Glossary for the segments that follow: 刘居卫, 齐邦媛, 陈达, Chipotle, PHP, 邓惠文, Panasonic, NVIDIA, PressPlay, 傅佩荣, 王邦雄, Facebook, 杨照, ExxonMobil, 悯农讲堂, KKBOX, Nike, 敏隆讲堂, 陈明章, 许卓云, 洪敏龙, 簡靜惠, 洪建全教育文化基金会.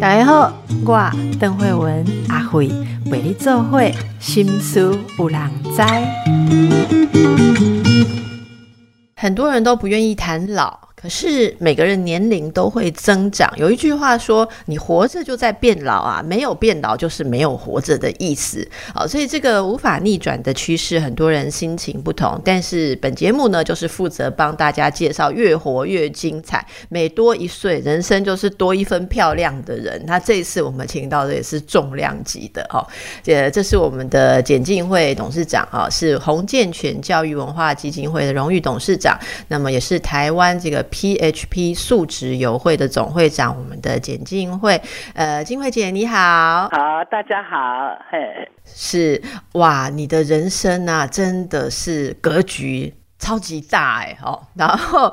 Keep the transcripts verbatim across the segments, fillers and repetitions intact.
大家好，我邓惠文阿惠陪你做伙，心事有人知。很多人都不愿意谈老，可是每个人年龄都会增长。有一句话说，你活着就在变老啊，没有变老就是没有活着的意思。好，所以这个无法逆转的趋势，很多人心情不同，但是本节目呢，就是负责帮大家介绍越活越精彩，每多一岁人生就是多一分漂亮的人。那这一次我们请到的也是重量级的、哦、这是我们的简进会董事长、哦、是洪建全教育文化基金会的荣誉董事长，那么也是台湾这个P H P 素质友会的总会长，我们的简进会，呃，进会姐你好。好，大家好。嘿，是哇，你的人生啊，真的是格局超级大哎、欸、哦，然后。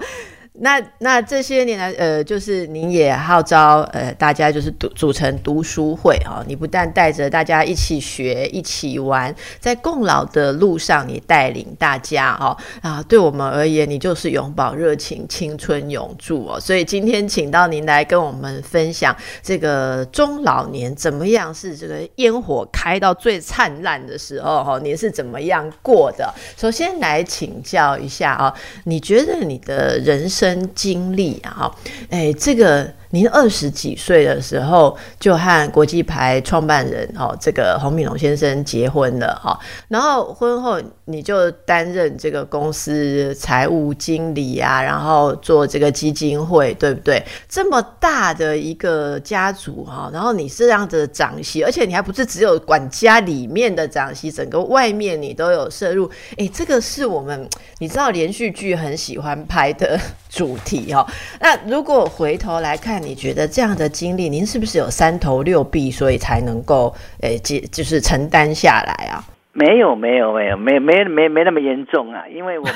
那那这些年来，呃，就是您也号召呃大家就是组成读书会哈、哦，你不但带着大家一起学、一起玩，在共老的路上，你带领大家哈、哦、啊，对我们而言，你就是永葆热情、青春永驻哦。所以今天请到您来跟我们分享这个中老年怎么样是这个烟火开到最灿烂的时候哈、哦，您是怎么样过的？首先来请教一下啊、哦，你觉得你的人生生经历啊，哎，这个您二十几岁的时候就和国际牌创办人哦，这个洪敏龙先生结婚了哈、哦，然后婚后你就担任这个公司财务经理啊，然后做这个基金会，对不对？这么大的一个家族哈、哦，然后你是这样的长媳，而且你还不是只有管家里面的长媳，整个外面你都有涉入，哎，这个是我们你知道连续剧很喜欢拍的主题哦。那如果回头来看，你觉得这样的经历，您是不是有三头六臂，所以才能够诶、欸，就是承担下来啊？没有，没有，没有，没没没没那么严重啊，因为我们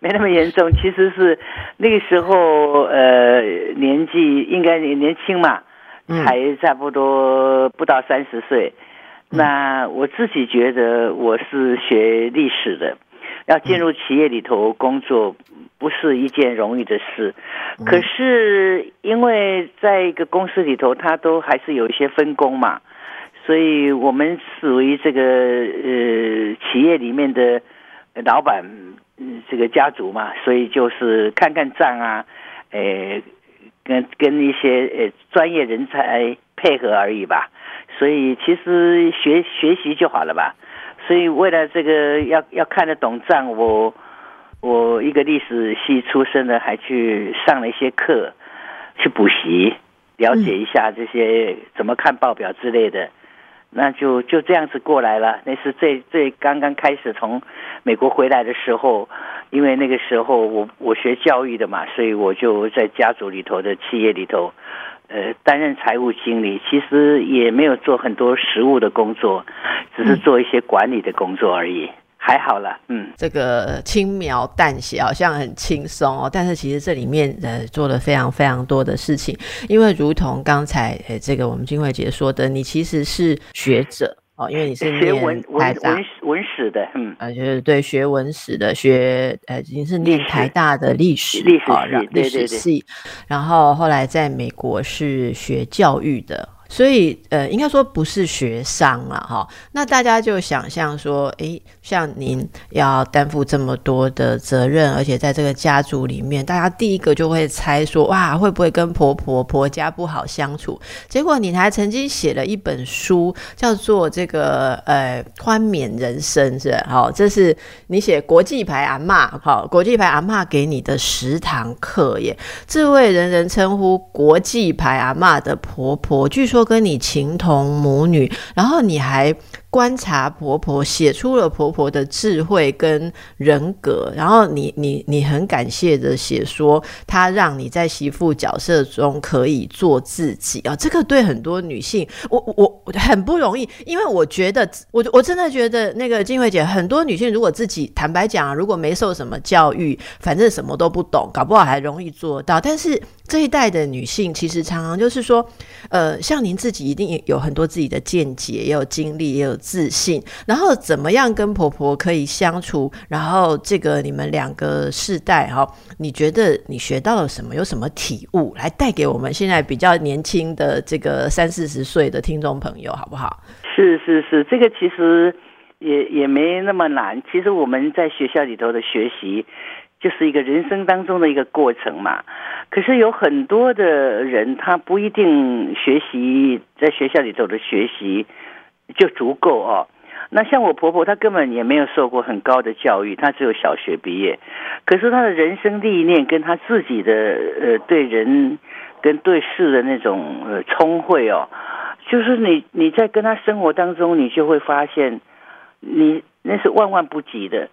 没那么严重，其实是那个时候呃年纪应该年轻嘛，还差不多不到三十岁、嗯。那我自己觉得我是学历史的。要进入企业里头工作不是一件容易的事，可是因为在一个公司里头它都还是有一些分工嘛，所以我们属于这个呃企业里面的老板、呃、这个家族嘛，所以就是看看账啊，呃跟跟一些呃专业人才配合而已吧，所以其实学学习就好了吧。所以为了这个要要看得懂账，我我一个历史系出身的，还去上了一些课，去补习，了解一下这些怎么看报表之类的，那就就这样子过来了。那是最最刚刚开始从美国回来的时候，因为那个时候我我学教育的嘛，所以我就在家族里头的企业里头，呃，担任财务经理，其实也没有做很多实务的工作，只是做一些管理的工作而已，嗯、还好啦，嗯，这个轻描淡写，好像很轻松哦，但是其实这里面呃做了非常非常多的事情，因为如同刚才、呃、这个我们金惠姐说的，你其实是学者。哦，因为你是念文文文文史的，嗯，啊，就是对学文史的，学呃，你是念台大的历史历史系，历史系，然后后来在美国是学教育的。所以呃，应该说不是学商啦哈、哦。那大家就想象说，哎，像您要担负这么多的责任，而且在这个家族里面，大家第一个就会猜说，哇，会不会跟婆婆婆家不好相处？结果你还曾经写了一本书，叫做这个呃宽免人生，是好、哦，这是你写国际牌阿嬷，好、哦，国际牌阿嬷给你的十堂课耶。这位人人称呼国际牌阿嬷的婆婆，据说跟你情同母女，然后你还观察婆婆，写出了婆婆的智慧跟人格，然后你你你很感谢的写说，她让你在媳妇角色中可以做自己啊、哦，这个对很多女性，我我很不容易，因为我觉得我我真的觉得那个金惠姐，很多女性如果自己坦白讲、啊，如果没受什么教育，反正什么都不懂，搞不好还容易做到，但是这一代的女性其实常常就是说，呃，像您自己一定有很多自己的见解，也有经历，也有自信，然后怎么样跟婆婆可以相处，然后这个你们两个世代、哦、你觉得你学到了什么，有什么体悟来带给我们现在比较年轻的这个三四十岁的听众朋友好不好？是是是，这个其实也也没那么难。其实我们在学校里头的学习就是一个人生当中的一个过程嘛，可是有很多的人他不一定学习在学校里头的学习就足够哦。那像我婆婆她根本也没有受过很高的教育，她只有小学毕业，可是她的人生历练跟她自己的呃对人跟对事的那种呃聪慧哦，就是你你在跟她生活当中你就会发现你那是万万不及的。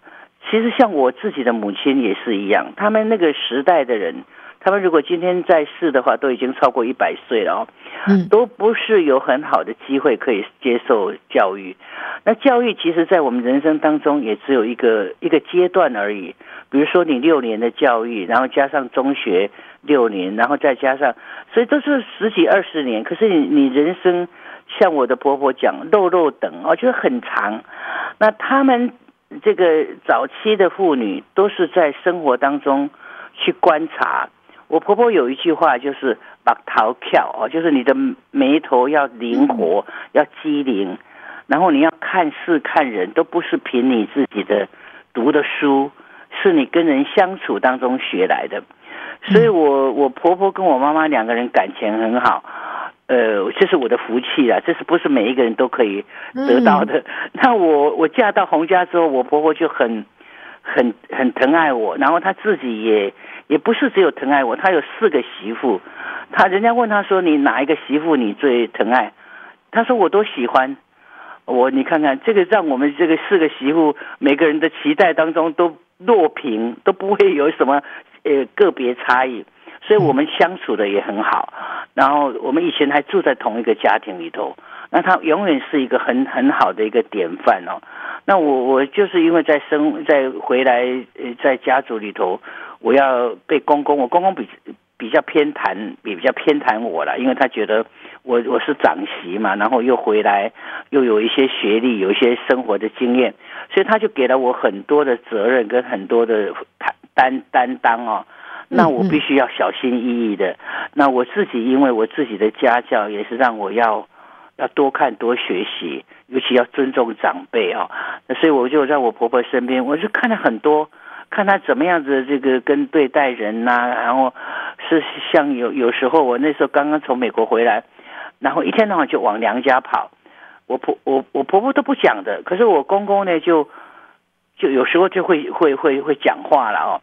其实像我自己的母亲也是一样，他们那个时代的人，他们如果今天在世的话都已经超过一百岁了哦，都不是有很好的机会可以接受教育。那教育其实在我们人生当中也只有一个一个阶段而已，比如说你六年的教育，然后加上中学六年，然后再加上，所以都是十几二十年，可是你你人生像我的婆婆讲肉肉等哦，就是很长。那他们这个早期的妇女都是在生活当中去观察。我婆婆有一句话就是把头翘哦，就是你的眉头要灵活，要机灵，然后你要看事看人，都不是凭你自己的读的书，是你跟人相处当中学来的。所以我我婆婆跟我妈妈两个人感情很好，呃，这是我的福气啊，这是不是每一个人都可以得到的？嗯、那我我嫁到洪家之后，我婆婆就很很很疼爱我，然后她自己也也不是只有疼爱我，她有四个媳妇，她人家问她说你哪一个媳妇你最疼爱？她说我都喜欢。我你看看这个，让我们这个四个媳妇每个人的期待当中都落平，都不会有什么呃个别差异。所以我们相处的也很好，然后我们以前还住在同一个家庭里头，那他永远是一个很很好的一个典范哦。那我我就是因为在生在回来在家族里头，我要被公公，我公公比比较偏袒，比比较偏袒我了，因为他觉得我我是长媳嘛，然后又回来又有一些学历，有一些生活的经验，所以他就给了我很多的责任跟很多的担担当哦。那我必须要小心翼翼的。那我自己因为我自己的家教也是让我要要多看多学习，尤其要尊重长辈啊、哦。所以我就在我婆婆身边，我就看了很多，看她怎么样子这个跟对待人呐、啊，然后是像有有时候我那时候刚刚从美国回来，然后一天到晚就往娘家跑，我婆我我婆婆都不讲的，可是我公公呢就就有时候就会会会会讲话了哦。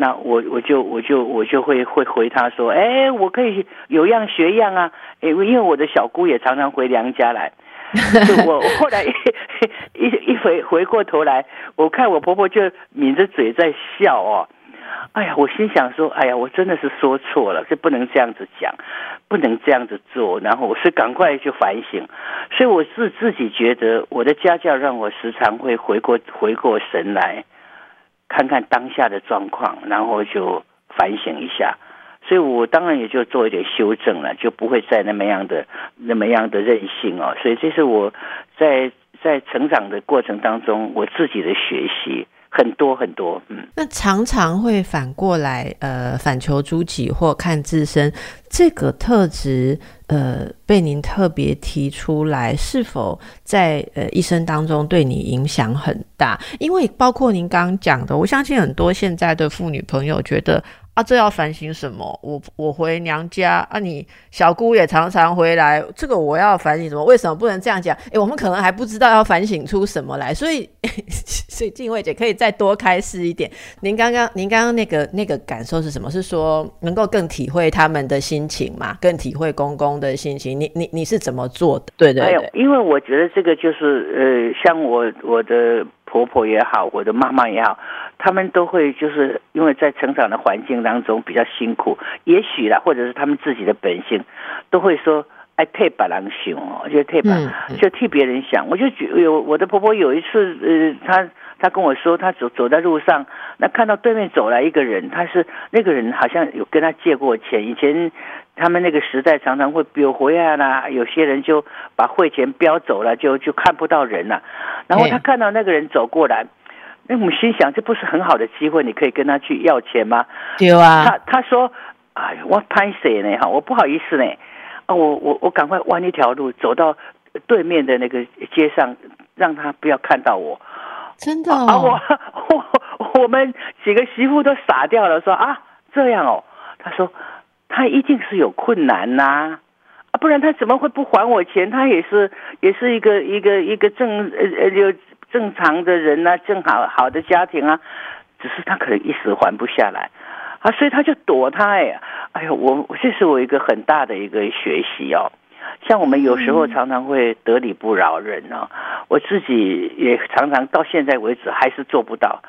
那我我就我就我就会会回他说，哎，我可以有样学样啊，因为因为我的小姑也常常回娘家来，就我后来一一回回过头来，我看我婆婆就抿着嘴在笑哦，哎呀，我心想说，哎呀，我真的是说错了，这不能这样子讲，不能这样子做，然后我是赶快去反省，所以我是自己觉得我的家教让我时常会回过回过神来。看看当下的状况，然后就反省一下，所以我当然也就做一点修正了，就不会再那么样的那么样的任性哦。所以这是我在在成长的过程当中我自己的学习很多很多。嗯，那常常会反过来呃反求诸己或看自身这个特质呃被您特别提出来，是否在呃一生当中对你影响很大？因为包括您刚刚讲的，我相信很多现在的妇女朋友觉得啊，这要反省什么？我我回娘家啊，你小姑也常常回来，这个我要反省什么？为什么不能这样讲？诶，我们可能还不知道要反省出什么来，所以所以静慧姐可以再多开示一点。您刚刚您刚刚那个那个感受是什么？是说能够更体会他们的心情嘛？更体会公公的心情？你你你是怎么做的？对对对，哎，因为我觉得这个就是呃，像我我的。婆婆也好，我的妈妈也好，他们都会就是因为在成长的环境当中比较辛苦，也许啦，或者是他们自己的本性，都会说爱替别人想哦，就替别、嗯、就替别人想。我就有我的婆婆有一次，呃，她她跟我说，她走走在路上，那看到对面走来一个人，她是那个人好像有跟她借过钱，以前他们那个时代常常会标回来啦，有些人就把汇钱标走了，就就看不到人了。然后她看到那个人走过来。那我们心想，这不是很好的机会，你可以跟他去要钱吗？对啊。他他说，哎，我拍谁呢？哈，我不好意思呢。啊，我我我赶快弯一条路，走到对面的那个街上，让他不要看到我。真的哦。啊，我我我们几个媳妇都傻掉了，说啊这样哦。他说他一定是有困难呐、啊。啊，不然他怎么会不还我钱？他也是也是一个一个一个正呃呃。正常的人啊，正好好的家庭啊，只是他可能一时还不下来啊，所以他就躲他哎，哎呦，我这是我一个很大的一个学习哦。像我们有时候常常会得理不饶人哦，我自己也常常到现在为止还是做不到。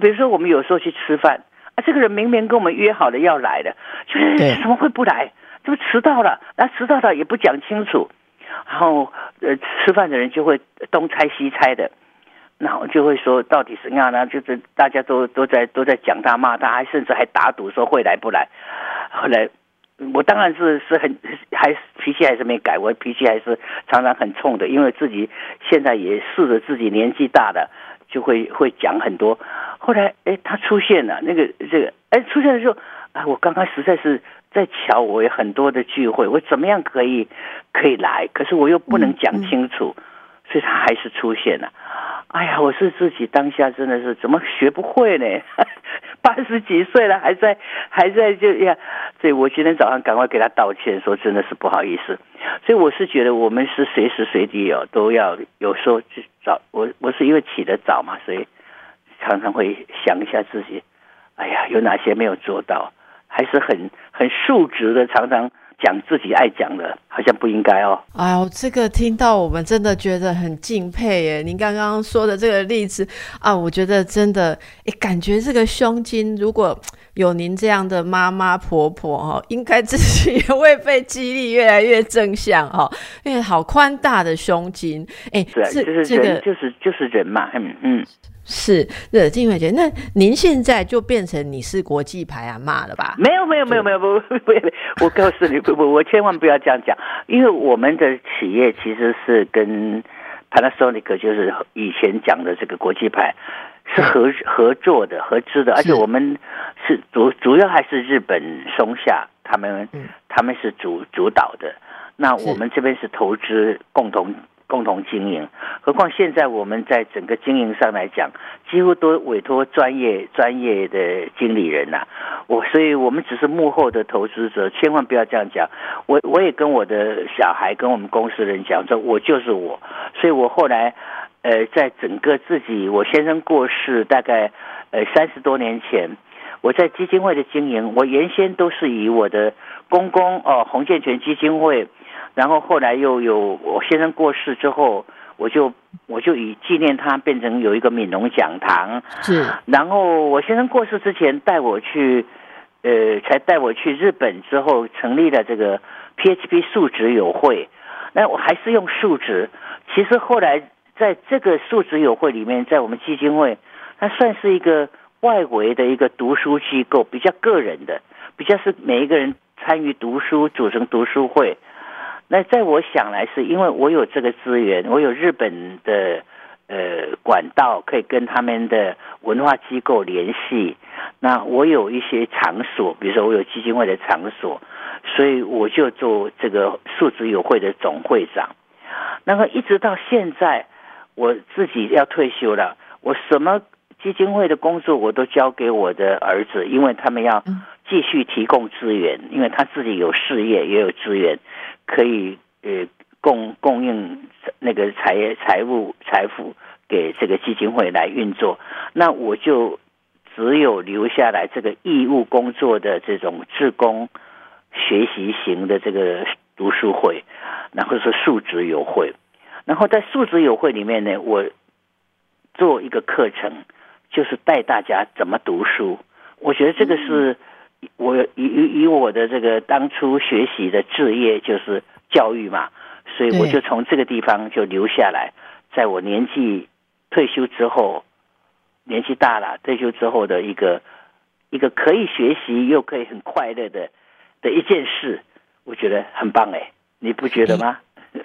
比如说我们有时候去吃饭啊，这个人明明跟我们约好了要来的，就是怎么会不来？怎么迟到了？那迟到了也不讲清楚，然后呃，吃饭的人就会东猜西猜的。那我就会说，到底是那呢？就是大家都都在都在讲他骂他，甚至还打赌说会来不来。后来，我当然是是很还脾气还是没改，我脾气还是常常很冲的，因为自己现在也试着自己年纪大了，就会会讲很多。后来，哎，他出现了，那个这个，哎，出现的时候，啊，我刚刚实在是在瞧我有很多的聚会，我怎么样可以可以来？可是我又不能讲清楚。嗯嗯，所以他还是出现了。哎呀，我是自己当下真的是怎么学不会呢？八十几岁了，还在还在就呀，所以我今天早上赶快给他道歉，说真的是不好意思。所以我是觉得我们是随时随地哦，都要有时候去找我，我是因为起得早嘛，所以常常会想一下自己，哎呀，有哪些没有做到，还是很很述职的，常常。讲自己爱讲的，好像不应该哦。哎呦，这个听到我们真的觉得很敬佩耶！您刚刚说的这个例子啊，我觉得真的，哎，感觉这个胸襟，如果有您这样的妈妈婆婆哦，应该自己也会被激励越来越正向哦，因为好宽大的胸襟。哎，是、啊，就是这个，就是就是人嘛，嗯嗯。是，对，静慧姐，那您现在就变成你是国际牌啊骂了吧？没有，没有，没有，没有，不不不，我告诉你，不不，我千万不要这样讲，因为我们的企业其实是跟 Panasonic 就是以前讲的这个国际牌是合合作的、合资的，而且我们是主主要还是日本松下他们、嗯、他们是主主导的，那我们这边是投资共同。共同经营，何况现在我们在整个经营上来讲，几乎都委托专业专业的经理人啊，我所以我们只是幕后的投资者，千万不要这样讲。我我也跟我的小孩跟我们公司人讲说，我就是我，所以我后来呃在整个自己，我先生过世大概呃三十多年前，我在基金会的经营，我原先都是以我的公公哦洪建全基金会。然后后来又有我先生过世之后，我就我就以纪念他变成有一个悯农讲堂。是。然后我先生过世之前带我去，呃，才带我去日本之后成立了这个 P H P 数值友会。那我还是用数值。其实后来在这个数值友会里面，在我们基金会，它算是一个外围的一个读书机构，比较个人的，比较是每一个人参与读书，组成读书会。那在我想来，是因为我有这个资源，我有日本的呃管道，可以跟他们的文化机构联系。那我有一些场所，比如说我有基金会的场所，所以我就做这个数值友会的总会长。那么一直到现在，我自己要退休了，我什么基金会的工作我都交给我的儿子，因为他们要继续提供资源，因为他自己有事业也有资源。可以呃供供应那个财财务财富给这个基金会来运作，那我就只有留下来这个义务工作的这种志工学习型的这个读书会，然后是数值友会，然后在数值友会里面呢，我做一个课程，就是带大家怎么读书，我觉得这个是。嗯我以以我的这个当初学习的志业就是教育嘛，所以我就从这个地方就留下来，在我年纪退休之后，年纪大了退休之后的一个一个可以学习又可以很快乐的的一件事，我觉得很棒哎，你不觉得吗？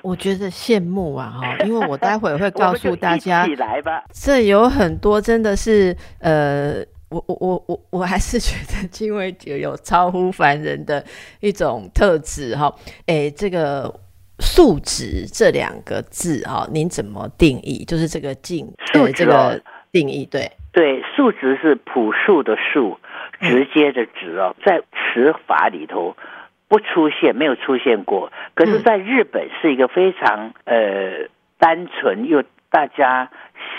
我觉得羡慕啊，因为我待会会告诉大家，一起来吧。这有很多真的是呃。我我我我我还是觉得静蕙姐有超乎凡人的一种特质哈，哎，这个素质这两个字哈，您怎么定义？就是这个静素质、哦呃、这个定义对对，素质是朴素的素，直接的直哦，嗯、在词法里头不出现，没有出现过。可是，在日本是一个非常、嗯、呃单纯又大家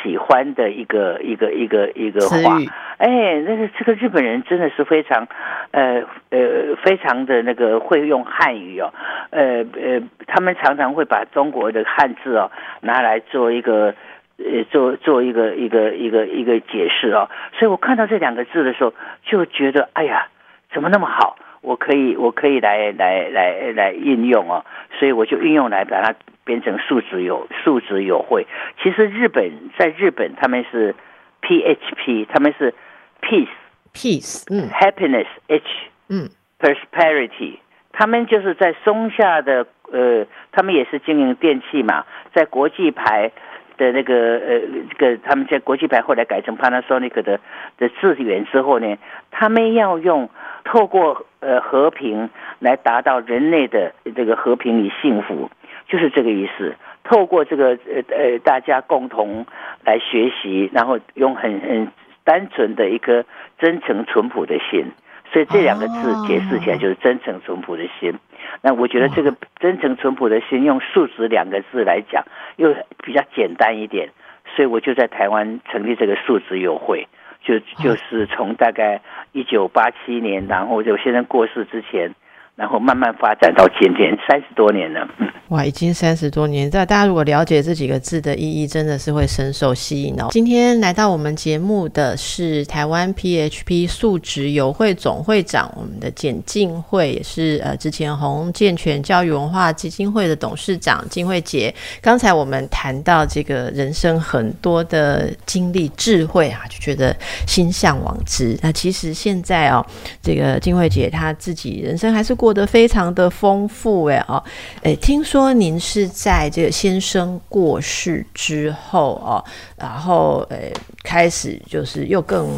喜欢的一个一个一个一个话，哎，那个这个日本人真的是非常，呃呃，非常的那个会用汉语哦，呃呃，他们常常会把中国的汉字哦拿来做一个呃做做一个一个一个一个解释哦，所以我看到这两个字的时候就觉得，哎呀，怎么那么好？我可以我可以来来来来应用哦，所以我就运用来把它变成素质有素质有会。其实日本在日本他们是 P H P， 他们是 peace peace， 嗯 ，happiness h， 嗯 ，prosperity， 他们就是在松下的呃，他们也是经营电器嘛，在国际牌的那个呃这个他们在国际牌后来改成 Panasonic 的的字源之后呢，他们要用透过呃和平来达到人类的这个和平与幸福。就是这个意思，透过这个呃呃，大家共同来学习，然后用很很单纯的一颗真诚淳朴的心，所以这两个字解释起来就是真诚淳朴的心。哦、那我觉得这个真诚淳朴的心用素质两个字来讲，又比较简单一点，所以我就在台湾成立这个素质友会，就就是从大概一九八七年，然后就先生过世之前。然后慢慢发展到今天三十多年了、嗯、哇，已经三十多年，大家如果了解这几个字的意义真的是会深受吸引哦。今天来到我们节目的是台湾 P H P 素质友会总会长，我们的简静蕙，也是呃之前洪建全教育文化基金会的董事长静蕙姐。刚才我们谈到这个人生很多的经历智慧啊，就觉得心向往之。那其实现在哦，这个静蕙姐她自己人生还是过过得非常的丰富哎哦，哎，听说您是在这个先生过世之后哦，然后哎开始就是又更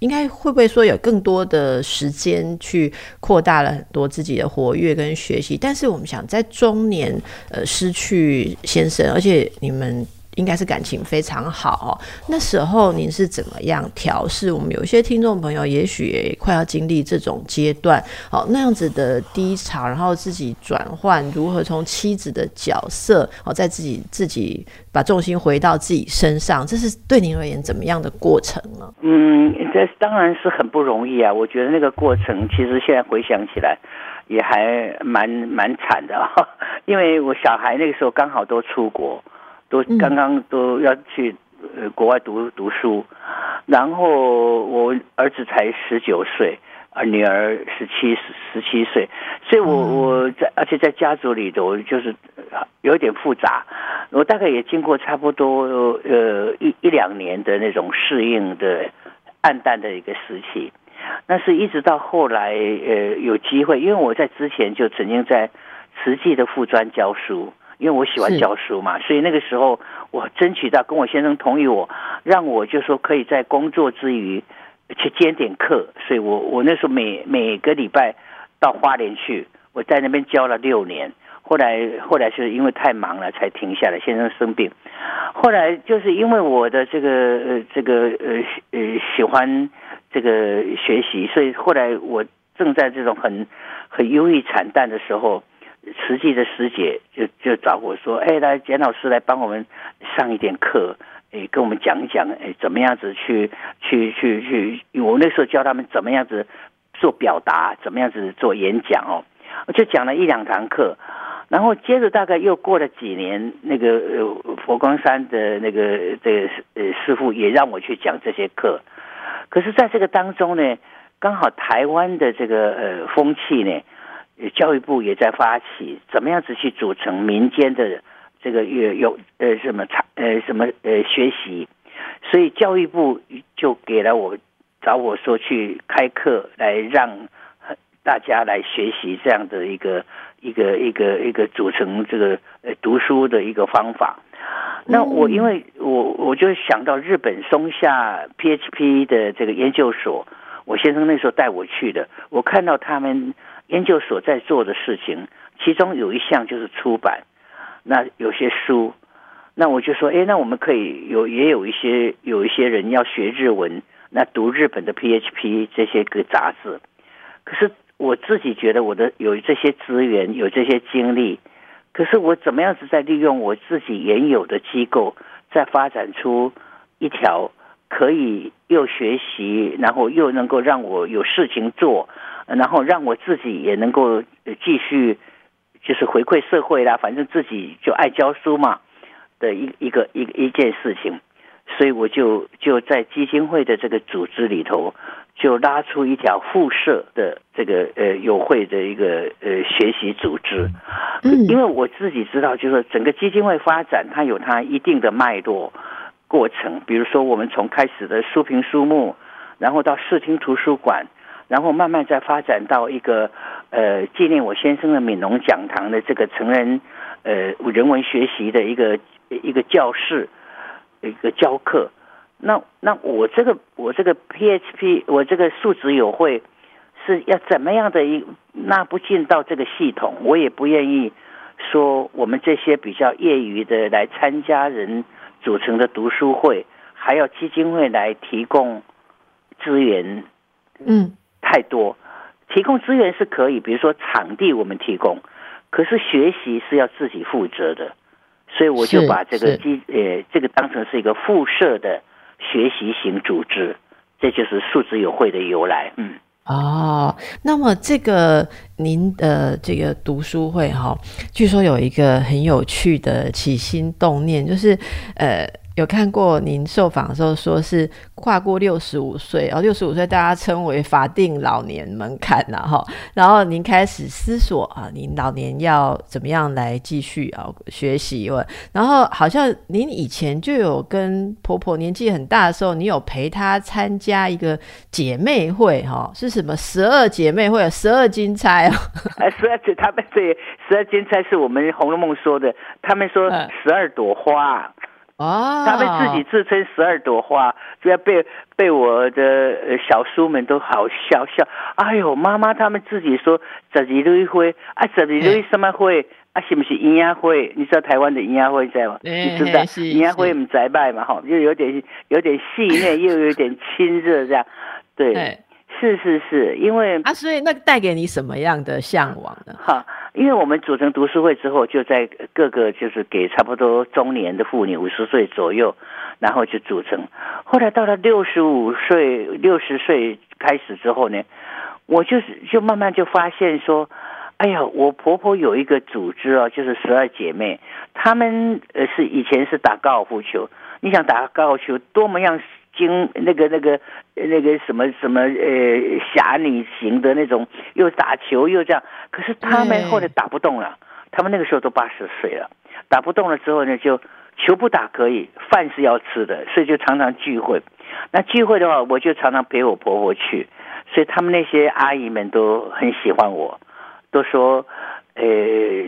应该会不会说有更多的时间去扩大了很多自己的活跃跟学习，但是我们想在中年呃失去先生，而且你们应该是感情非常好、哦、那时候您是怎么样调试？我们有一些听众朋友也许也快要经历这种阶段、哦、那样子的低潮，然后自己转换如何从妻子的角色、哦、在自己自己把重心回到自己身上，这是对您而言怎么样的过程呢？嗯，这当然是很不容易啊，我觉得那个过程其实现在回想起来也还蛮蛮惨的、哦、因为我小孩那个时候刚好都出国，都刚刚都要去呃国外读读书，然后我儿子才十九岁，而女儿十七十七岁，所以我我在而且在家族里头就是有点复杂，我大概也经过差不多呃一一两年的那种适应的暗淡的一个时期，那是一直到后来呃有机会，因为我在之前就曾经在慈济的附专教书。因为我喜欢教书嘛，所以那个时候我争取到跟我先生同意我，让我就说可以在工作之余去兼点课，所以我我那时候每每个礼拜到花莲去，我在那边教了六年，后来后来是因为太忙了才停下来，先生生病，后来就是因为我的这个呃这个呃呃喜欢这个学习，所以后来我正在这种很很忧郁惨淡的时候。慈济的师姐就就找我说，哎，来简老师来帮我们上一点课，哎，跟我们讲一讲，哎，怎么样子去去去去，我那时候教他们怎么样子做表达，怎么样子做演讲哦，我就讲了一两堂课，然后接着大概又过了几年，那个呃佛光山的那个这个呃师父也让我去讲这些课，可是在这个当中呢，刚好台湾的这个呃风气呢，教育部也在发起怎么样子去组成民间的这个有有呃什么呃什么呃学习，所以教育部就给了我找我说去开课来让大家来学习这样的一个一个一个一个组成这个呃读书的一个方法。那我因为我我就想到日本松下 P H P 的这个研究所，我先生那时候带我去的，我看到他们研究所在做的事情，其中有一项就是出版，那有些书，那我就说，哎，那我们可以有也有一些有一些人要学日文，那读日本的 P H P 这些个杂志，可是我自己觉得我的有这些资源，有这些精力，可是我怎么样子在利用我自己原有的机构，再发展出一条可以又学习，然后又能够让我有事情做，然后让我自己也能够继续就是回馈社会啦，反正自己就爱教书嘛的一一个一一件事情。所以我就就在基金会的这个组织里头，就拉出一条附设的这个呃友会的一个呃学习组织。因为我自己知道，就是说整个基金会发展它有它一定的脉络过程，比如说我们从开始的书评书目，然后到视听图书馆，然后慢慢再发展到一个呃纪念我先生的悯农讲堂的这个成人呃人文学习的一个一个教室。一个教课，那那我这个我这个 P H P 我这个素质友会是要怎么样的一纳不进到这个系统，我也不愿意说我们这些比较业余的来参加人组成的读书会，还要基金会来提供资源，嗯，太多，提供资源是可以，比如说场地我们提供，可是学习是要自己负责的。所以我就把这个基呃这个当成是一个附设的学习型组织，这就是素质友会的由来。嗯，哦，那么这个您的这个读书会哈、哦，据说有一个很有趣的起心动念，就是呃。有看过您受访的时候说是跨过六十五岁，然后六十五岁大家称为法定老年门槛啦、啊、然后您开始思索啊，您老年要怎么样来继续、啊、学习，然后好像您以前就有跟婆婆年纪很大的时候，你有陪她参加一个姐妹会、啊、是什么十二姐妹会，十二金钗、啊哎、十二他们对十二金钗是我们《红楼梦》说的，他们说十二朵花、嗯哦、他们自己自称十二朵花，就要被被我的小叔们都好笑笑。哎呦，妈妈他们自己说十二朵花啊，十二朵什么花啊？是不是音乐会？你知道台湾的音乐会在吗？欸、你知道音乐会不在卖嘛？哈，就有点有点戏虐，又有点亲热这样。对，欸、是是是，因为啊，所以那带给你什么样的向往呢？哈。因为我们组成读书会之后，就在各个就是给差不多中年的妇女五十岁左右，然后就组成。后来到了六十五岁、六十岁开始之后呢，我就是就慢慢就发现说，哎呀，我婆婆有一个组织哦，就是十二姐妹，她们呃是以前是打高尔夫球。你想打高尔夫球，多么样精那个那个那个什么什么呃侠女型的那种，又打球又这样。可是他们后来打不动了，他们那个时候都八十岁了，打不动了之后呢，就球不打可以，饭是要吃的，所以就常常聚会。那聚会的话，我就常常陪我婆婆去，所以他们那些阿姨们都很喜欢我，都说。呃，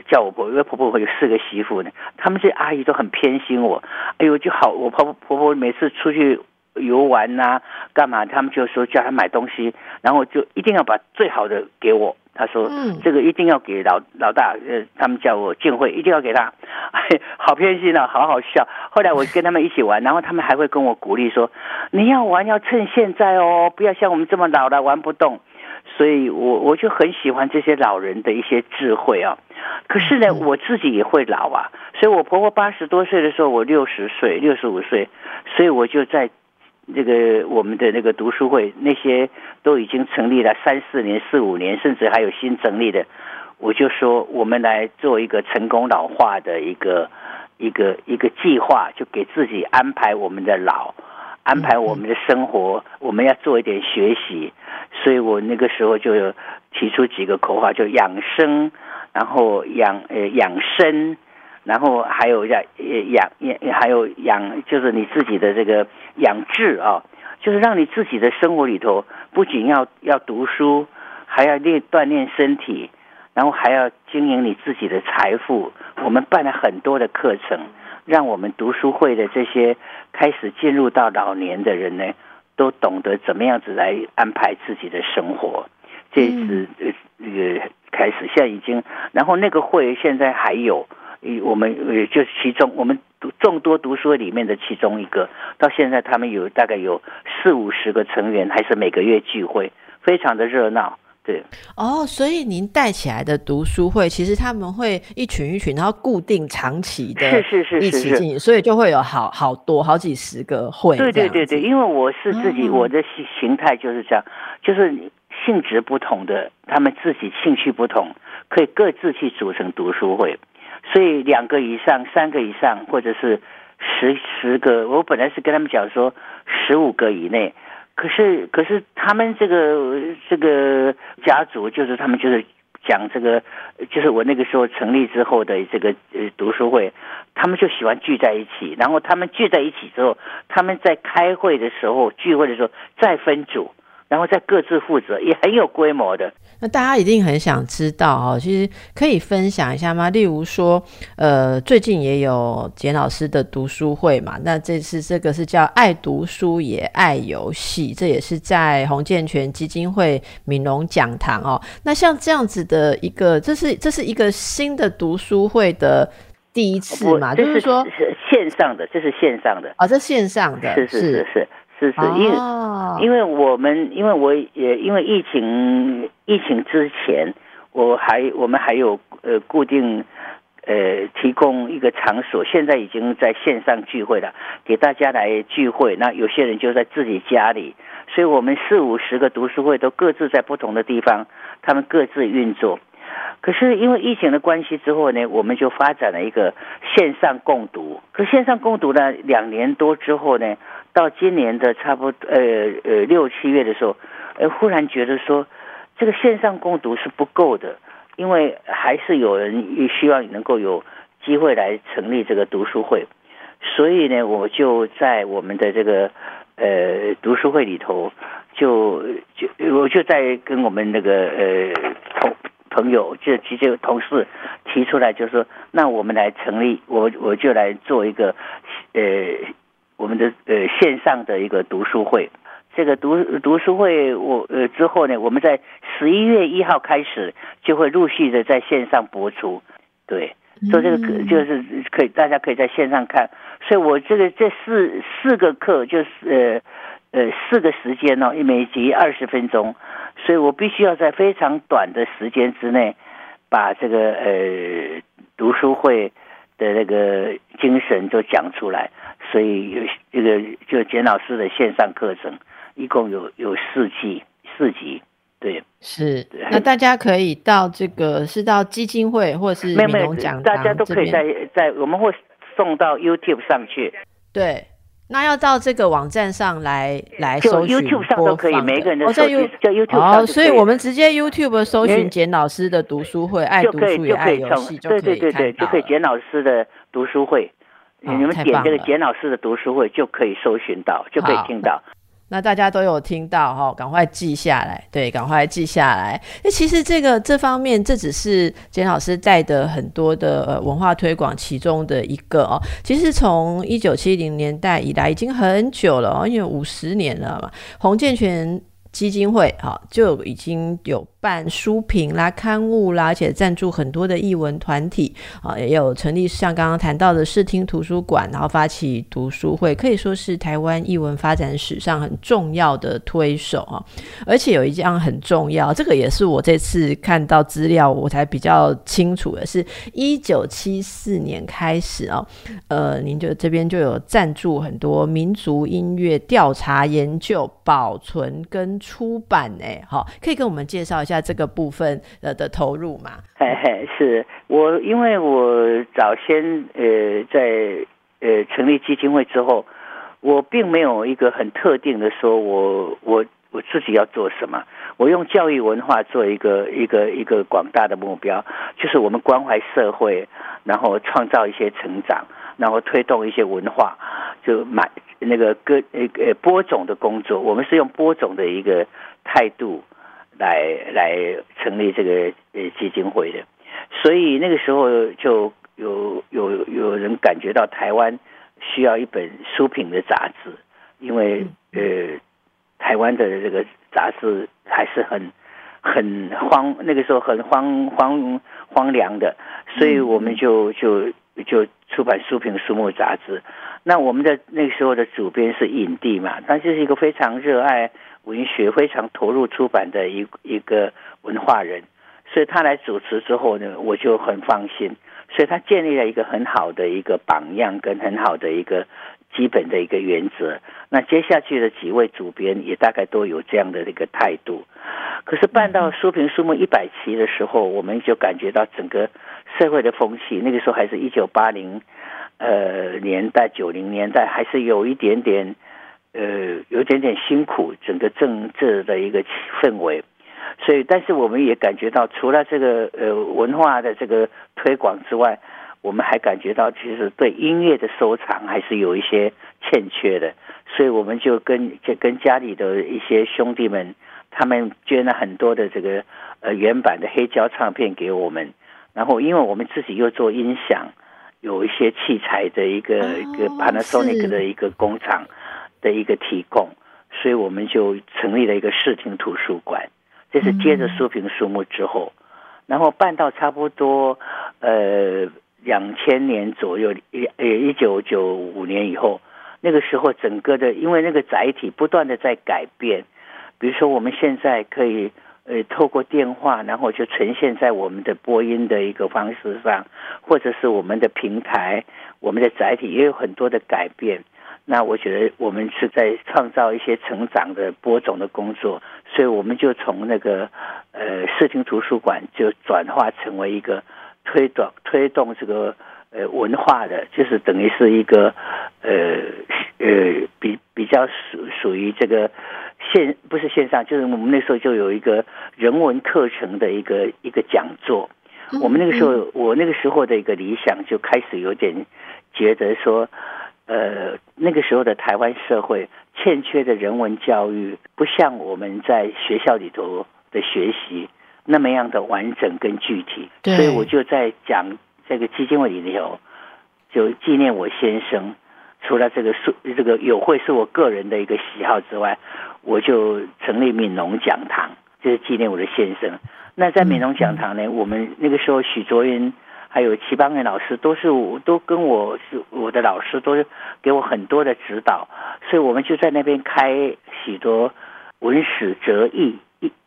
叫我婆婆，因为婆婆有四个媳妇呢，他们这阿姨都很偏心我。哎呦，就好，我婆婆婆婆每次出去游玩啊，干嘛，他们就说叫她买东西，然后就一定要把最好的给我。她说，嗯，这个一定要给老老大，呃，他们叫我静慧，一定要给她。哎，好偏心啊，好好笑。后来我跟他们一起玩，然后他们还会跟我鼓励说，你要玩要趁现在哦，不要像我们这么老了玩不动。所以我我就很喜欢这些老人的一些智慧啊，可是呢，我自己也会老啊，所以我婆婆八十多岁的时候，我六十岁、六十五岁，所以我就在这个我们的那个读书会，那些都已经成立了三四年、四五年，甚至还有新成立的，我就说我们来做一个成功老化的一个一个一个计划，就给自己安排我们的老。安排我们的生活，我们要做一点学习。所以我那个时候就有提出几个口号，就养生，然后养呃养生，然后还有养养还有养，就是你自己的这个养志啊，就是让你自己的生活里头不仅要要读书，还要练锻炼身体，然后还要经营你自己的财富。我们办了很多的课程，让我们读书会的这些开始进入到老年的人呢，都懂得怎么样子来安排自己的生活。这次呃开始，现在已经，然后那个会现在还有，我们呃就是其中我们众多读书会里面的其中一个，到现在他们有大概有四五十个成员，还是每个月聚会，非常的热闹。对哦，所以您带起来的读书会，其实他们会一群一群，然后固定长期的，是是是一起进行，所以就会有好好多好几十个会。对对对对，因为我是自己、嗯、我的形态就是这样，就是性质不同的，他们自己兴趣不同，可以各自去组成读书会。所以两个以上、三个以上，或者是十十个，我本来是跟他们讲说十五个以内。可是，可是他们这个这个家族，就是他们就是讲这个，就是我那个时候成立之后的这个呃读书会，他们就喜欢聚在一起。然后他们聚在一起之后，他们在开会的时候、聚会的时候再分组，然后再各自负责，也很有规模的。那大家一定很想知道哦，其实可以分享一下吗？例如说，呃，最近也有简老师的读书会嘛，那这次这个是叫爱读书也爱游戏，这也是在洪建全基金会敏隆讲堂哦。那像这样子的一个，这是这是一个新的读书会的第一次嘛？就是说是线上的，这是线上的啊、哦，这线上的，是是是是。是是，因为、哦、因为我们因为我也因为疫情疫情之前，我还我们还有呃固定呃提供一个场所，现在已经在线上聚会了，给大家来聚会。那有些人就在自己家里，所以我们四五十个读书会都各自在不同的地方，他们各自运作。可是因为疫情的关系之后呢，我们就发展了一个线上共读。可线上共读呢，两年多之后呢，到今年的差不多呃呃六七月的时候，呃忽然觉得说，这个线上共读是不够的，因为还是有人希望能够有机会来成立这个读书会。所以呢，我就在我们的这个呃读书会里头，就就我就在跟我们那个呃同。朋友就直接同事提出来，就说那我们来成立，我我就来做一个呃我们的呃线上的一个读书会。这个读读书会我呃之后呢，我们在十一月一号开始就会陆续的在线上播出。对，所以这个就是可以大家可以在线上看。所以我这个这四四个课就是呃呃四个时间哦，每集二十分钟。所以我必须要在非常短的时间之内，把这个呃读书会的那个精神都讲出来。所以这个就简老师的线上课程，一共有有四季四集，对，是。那大家可以到这个是到基金会或是敏隆讲堂，大家都可以在在我们会送到 YouTube 上去，对。那要到这个网站上来来搜寻， YouTube 上都可以，每个人的搜寻、哦、在 YouTube 上就可以、哦、所以我们直接 YouTube 搜寻简老师的读书会，爱读书也爱游戏，就可以，对对对，就可以简老师的读书会、哦、你们点这个简老师的读书会就可以搜寻到，就可以听到。那大家都有听到齁，赶快记下来，对，赶快记下来。那其实这个这方面，这只是简老师带的很多的、呃、文化推广其中的一个哦。其实从一九七零年代以来已经很久了哦，因为五十年了嘛，洪建全基金会、哦、就已经有办书评啦、刊物啦，而且赞助很多的艺文团体、哦、也有成立像刚刚谈到的视听图书馆，然后发起读书会，可以说是台湾艺文发展史上很重要的推手、哦、而且有一项很重要，这个也是我这次看到资料我才比较清楚的，是一九七四年开始、哦、呃，您就这边就有赞助很多民族音乐调查研究、保存跟出版、欸哦、可以跟我们介绍一下这个部分的投入嘛？嘿嘿，是我因为我早先呃在呃成立基金会之后，我并没有一个很特定的说我我我自己要做什么，我用教育文化做一个一个一个广大的目标，就是我们关怀社会，然后创造一些成长，然后推动一些文化，就买那个各呃播种的工作，我们是用播种的一个态度来来成立这个呃基金会的，所以那个时候就有有有人感觉到台湾需要一本书评的杂志，因为呃。台湾的这个杂志还是很很荒，那个时候很荒荒荒凉的，所以我们就就就出版书评书目杂志。那我们的那个时候的主编是影帝嘛，他就是一个非常热爱文学、非常投入出版的一一个文化人，所以他来主持之后呢，我就很放心。所以他建立了一个很好的一个榜样，跟很好的一个基本的一个原则。那接下去的几位主编也大概都有这样的一个态度。可是办到书评书目一百期的时候，我们就感觉到整个社会的风气，那个时候还是一九八零呃年代、九零年代，还是有一点点呃有点点辛苦，整个政治的一个氛围。所以，但是我们也感觉到，除了这个呃文化的这个推广之外，我们还感觉到，其实对音乐的收藏还是有一些欠缺的。所以，我们就跟就跟家里的一些兄弟们，他们捐了很多的这个呃原版的黑胶唱片给我们。然后，因为我们自己又做音响，有一些器材的一个、oh, 一个 Panasonic 的一个工厂的一个提供，所以我们就成立了一个视听图书馆。这是接着书评书目之后，然后办到差不多呃两千年左右，一呃一九九五年以后，那个时候整个的，因为那个载体不断的在改变，比如说我们现在可以呃透过电话，然后就呈现在我们的播音的一个方式上，或者是我们的平台，我们的载体也有很多的改变。那我觉得我们是在创造一些成长的播种的工作，所以我们就从那个呃视听图书馆就转化成为一个推动推动这个呃文化的，就是等于是一个呃呃比比较属属于这个线不是线上，就是我们那时候就有一个人文课程的一个一个讲座。我们那个时候我那个时候的一个理想就开始有点觉得说。呃，那个时候的台湾社会欠缺的人文教育，不像我们在学校里头的学习那么样的完整跟具体。所以我就在讲这个基金会里头，就纪念我先生。除了这个书这个友会是我个人的一个喜好之外，我就成立悯农讲堂，就是纪念我的先生。那在悯农讲堂呢，我们那个时候许卓云。还有齐邦媛老师都是都跟我是我的老师，都是给我很多的指导，所以我们就在那边开许多文史哲艺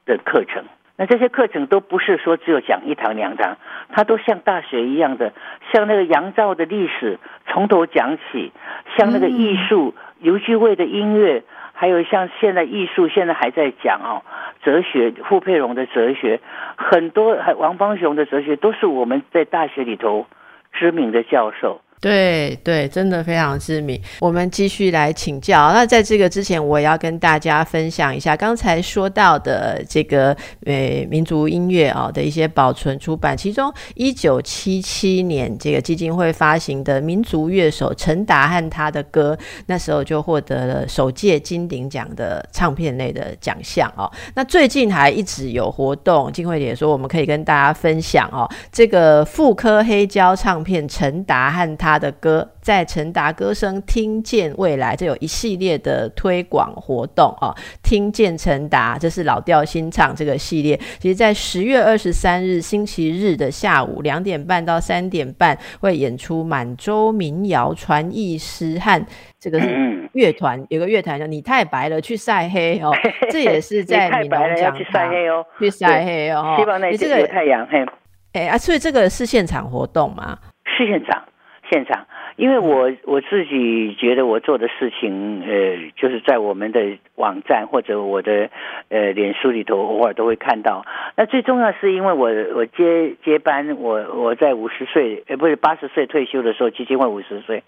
的课程。那这些课程都不是说只有讲一堂两堂，它都像大学一样的，像那个杨照的历史从头讲起，像那个艺术刘居卫的音乐，还有像现在艺术现在还在讲哦，哲学傅佩荣的哲学，很多王邦雄的哲学都是我们在大学里头知名的教授。对对，真的非常知名。我们继续来请教。那在这个之前，我也要跟大家分享一下刚才说到的这个呃民族音乐啊、哦、的一些保存出版。其中一九七七年这个基金会发行的民族乐手陈达和他的歌，那时候就获得了首届金鼎奖的唱片类的奖项哦。那最近还一直有活动，金惠姐说我们可以跟大家分享哦，这个复刻黑胶唱片陈达和他。他的歌在陈达歌声听见未来，这有一系列的推广活动、哦、听见陈达，这是老调新唱这个系列，其实在十月二十三日星期日的下午两点半到三点半会演出满洲民谣传艺师和这个是乐团，有个乐团叫你太白了去晒黑哦，这也是在闽南讲堂去晒黑哦，去晒黑哦，希望那一天有太阳、这个啊、所以这个是现场活动吗？是现场现场，因为我我自己觉得我做的事情，呃，就是在我们的网站或者我的呃脸书里头，偶尔都会看到。那最重要是因为我我接接班，我我在五十岁，呃，不是八十岁退休的时候，基金会五十岁。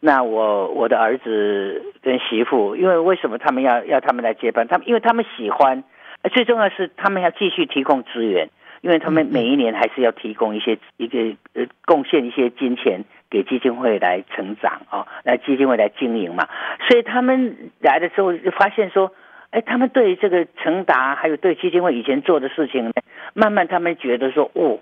那我我的儿子跟媳妇，因为为什么他们要要他们来接班？他们因为他们喜欢，最重要是他们要继续提供资源。因为他们每一年还是要提供一些一个呃贡献一些金钱给基金会来成长啊、哦，来基金会来经营嘛，所以他们来的时候就发现说，哎，他们对这个成达还有对基金会以前做的事情呢，慢慢他们觉得说，哦，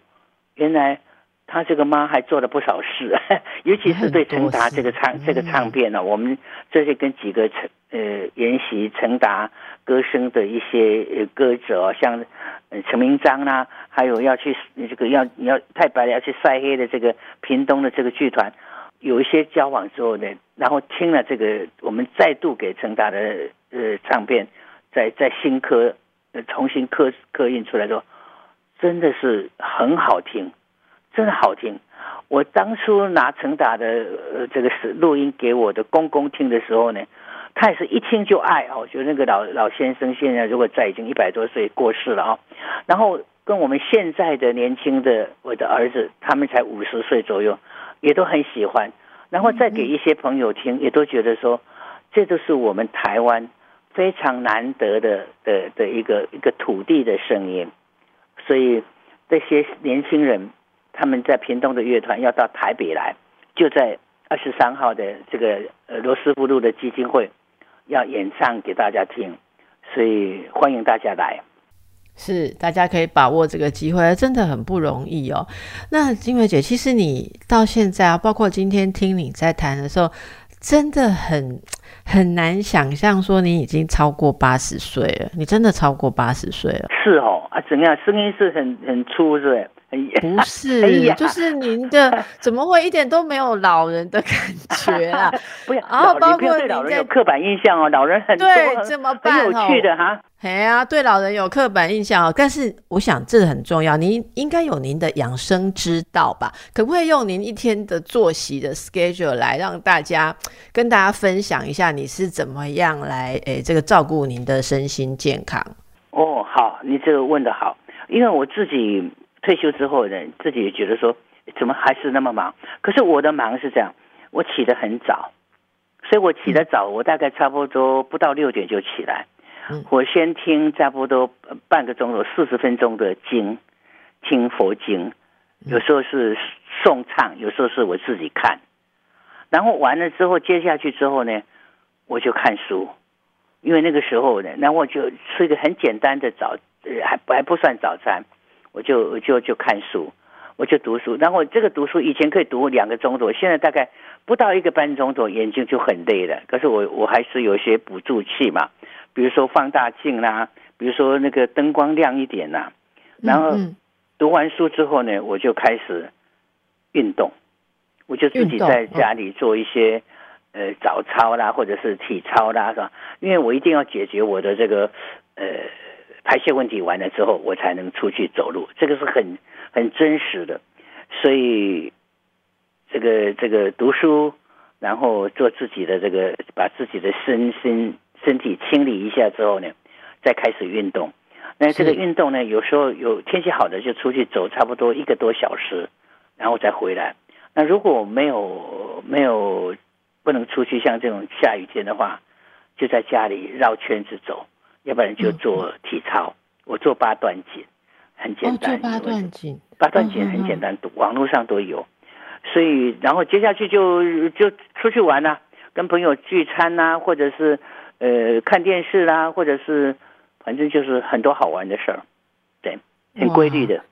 原来他这个妈还做了不少事，尤其是对成达这个唱这个唱片呢、啊，我们这些跟几个成呃研习成达歌声的一些呃歌者、哦，像。呃，陈明章啦、啊，还有要去这个要你要太白了要去晒黑的这个屏东的这个剧团，有一些交往之后呢，然后听了这个，我们再度给成达的呃唱片，在在新刻、呃、重新刻刻印出来说，真的是很好听，真的好听。我当初拿成达的呃这个是录音给我的公公听的时候呢。他也是一听就爱哦，就那个老老先生现在如果在已经一百多岁过世了啊、哦，然后跟我们现在的年轻的我的儿子，他们才五十岁左右，也都很喜欢，然后再给一些朋友听，也都觉得说，这都是我们台湾非常难得的的的一个一个土地的声音，所以这些年轻人他们在屏东的乐团要到台北来，就在二十三号的这个呃罗斯福路的基金会。要演唱给大家听，所以欢迎大家来。是，大家可以把握这个机会，真的很不容易哦。那金梅姐，其实你到现在啊，包括今天听你在谈的时候，真的很很难想象说你已经超过八十岁了，你真的超过八十岁了。是哦，啊，怎样？声音是很很粗，是不是？不是、哎、就是您的怎么会一点都没有老人的感觉啊不要然后包括对老人有刻板印象哦，老人很多对怎么办、哦、很有趣的哈哎呀、啊，对老人有刻板印象哦，但是我想这很重要，您应该有您的养生之道吧？可不可以用您一天的作息的 schedule 来让大家跟大家分享一下，你是怎么样来、哎、这个照顾您的身心健康？哦，好，你这个问得好，因为我自己退休之后呢，自己也觉得说，怎么还是那么忙？可是我的忙是这样，我起得很早，所以我起得早，我大概差不多不到六点就起来。我先听差不多半个钟头、四十分钟的经，听佛经，有时候是诵唱，有时候是我自己看。然后完了之后，接下去之后呢，我就看书，因为那个时候呢，那我就吃一个很简单的早，呃、还还不算早餐。我就就就看书，我就读书，然后这个读书以前可以读两个钟头，现在大概不到一个半钟头，眼睛就很累了。可是我我还是有些补助器嘛，比如说放大镜啦、啊，比如说那个灯光亮一点啦、啊。然后读完书之后呢，我就开始运动，我就自己在家里做一些呃早操啦，或者是体操啦，是吧？因为我一定要解决我的这个呃。排泄问题完了之后，我才能出去走路，这个是很很真实的。所以，这个这个读书，然后做自己的这个，把自己的身身身体清理一下之后呢，再开始运动。那这个运动呢，有时候有天气好的就出去走，差不多一个多小时，然后再回来。那如果没有没有不能出去，像这种下雨天的话，就在家里绕圈子走。要不然就做体操，我做八段锦，很简单。哦、做八段锦，八段锦很简单，哦、网络上都有。所以，然后接下去就就出去玩啦、啊，跟朋友聚餐啦、啊，或者是呃看电视啦、啊，或者是反正就是很多好玩的事儿，对，很规律的。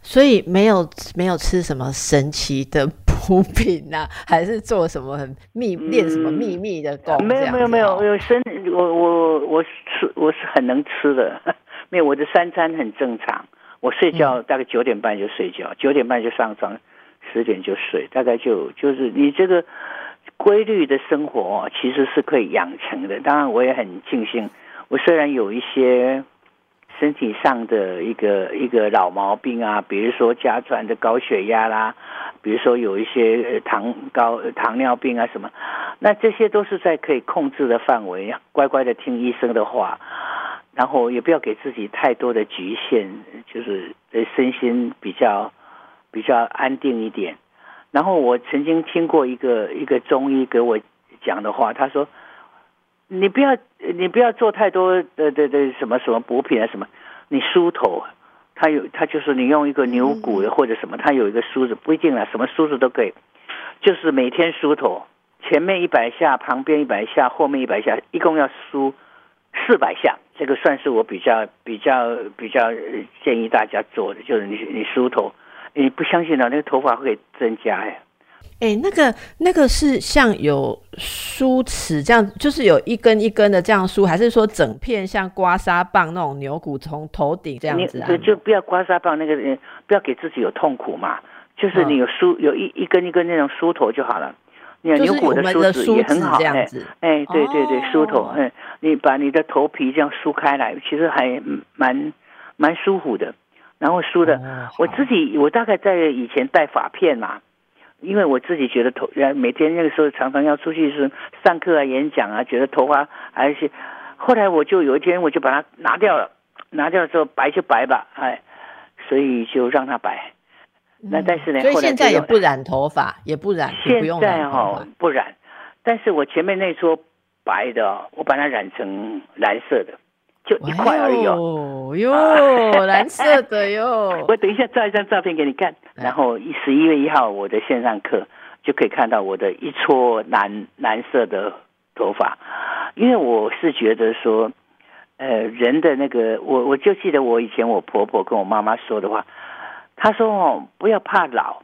所以没有没有吃什么神奇的补品啊，还是做什么很秘练什么秘密的功、嗯？没有没有没有，有身我我我吃我是很能吃的，没有我的三餐很正常。我睡觉大概九点半就睡觉，九、嗯、点半就上床，十点就睡，大概就就是你这个规律的生活、哦、其实是可以养成的。当然我也很庆幸，我虽然有一些。身体上的一个一个老毛病啊，比如说家传的高血压啦，比如说有一些糖高、糖尿病啊什么，那这些都是在可以控制的范围，乖乖的听医生的话，然后也不要给自己太多的局限，就是身心比较比较安定一点。然后我曾经听过一个一个中医给我讲的话，他说你不要你不要做太多的的的什么什么补品啊什么，你梳头，他有他就是你用一个牛骨的或者什么，他有一个梳子，不一定啦，什么梳子都可以，就是每天梳头，前面一百下，旁边一百下，后面一百下，一共要梳四百下，这个算是我比较比较比较建议大家做的，就是你你梳头，你不相信啊，那个头发会增加哎。哎、欸，那个那个是像有梳齿这样，就是有一根一根的这样梳，还是说整片像刮痧棒那种牛骨从头顶这样子、啊？你就不要刮痧棒那个，不要给自己有痛苦嘛。就是你有梳、嗯、有一一根一根那种梳头就好了。你有牛骨的梳子也很好，哎、就是欸欸、对对对，梳、哦、头、欸，你把你的头皮这样梳开来，其实还蛮蛮舒服的。然后梳的，哦、我自己我大概在以前戴发片嘛。因为我自己觉得头，每天那个时候常常要出去是上课啊、演讲啊，觉得头发还是，后来我就有一天我就把它拿掉了，拿掉了之后白就白吧，哎，所以就让它白。那但是呢，嗯、所以现在也不染头发，也不染，现在哦不染，但是我前面那撮白的、哦，我把它染成蓝色的。就一块而已哦，哟、哎，蓝色的哟。我等一下照一张照片给你看，然后十一月一号我的线上课就可以看到我的一撮蓝蓝色的头发，因为我是觉得说，呃，人的那个，我我就记得我以前我婆婆跟我妈妈说的话，她说哦，不要怕老。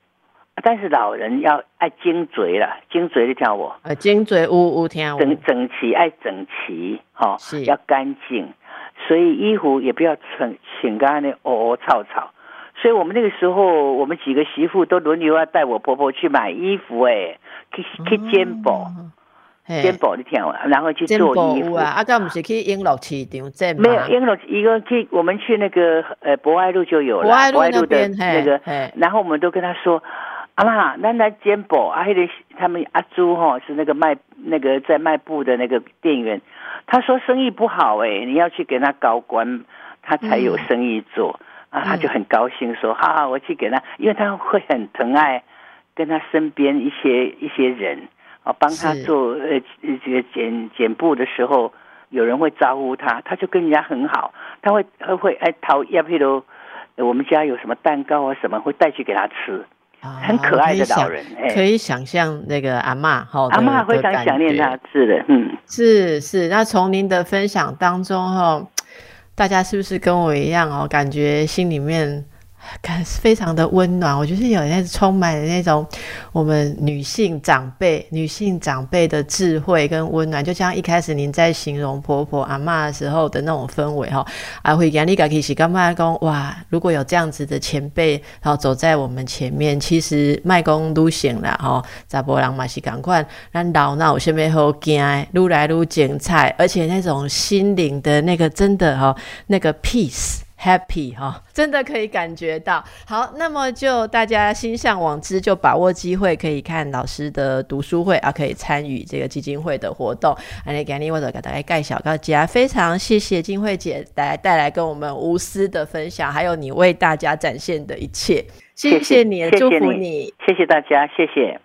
但是老人要爱精嘴啦，精嘴你听我，呃，精嘴有有听有，整整齐爱整齐，哈、哦，要干净，所以衣服也不要穿，请刚刚那哦哦吵吵。所以我们那个时候，我们几个媳妇都轮流要带我婆婆去买衣服、欸，哎，去去捡宝，捡宝你听我，然后去做衣服啊。啊，刚不是去英乐市场捡吗？没有英乐，一个去我们去那个呃博爱路就有了，博爱路那边那个，然后我们都跟他说。阿妈，咱来捡宝啊！那个他们阿朱哈、哦、是那个卖那个在卖布的那个店员，他说生意不好哎、欸，你要去给他高官，他才有生意做、嗯、啊！他就很高兴说、嗯、啊，我去给他，因为他会很疼爱跟他身边一些一些人啊，帮他做呃这个剪剪布的时候，有人会招呼他，他就跟人家很好，他会他会哎淘要譬如我们家有什么蛋糕啊什么，会带去给他吃。很可爱的老人，啊、可以想象那个阿嬤哈，阿嬤非常想念他，是的，嗯，是是。那从您的分享当中哈，大家是不是跟我一样哦？感觉心里面感非常的温暖。我觉得有那充满了那种我们女性长辈、女性长辈的智慧跟温暖。就像一开始您在形容婆婆阿嬤的时候的那种氛围哈，阿慧讲你自己是感觉讲哇，如果有这样子的前辈，然后走在我们前面，其实卖讲路线啦吼，查甫人嘛是同款，咱老哪有啥物好惊的，愈来愈精彩，而且那种心灵的那个真的哈，那个 peace。Happy 哈、哦，真的可以感觉到。好，那么就大家心向往之，就把握机会可以看老师的读书会啊，可以参与这个基金会的活动。安尼今日我就给大家介绍到这，非常谢谢静慧姐带带来跟我们无私的分享，还有你为大家展现的一切，谢谢你，谢谢祝福你，谢谢大家，谢谢。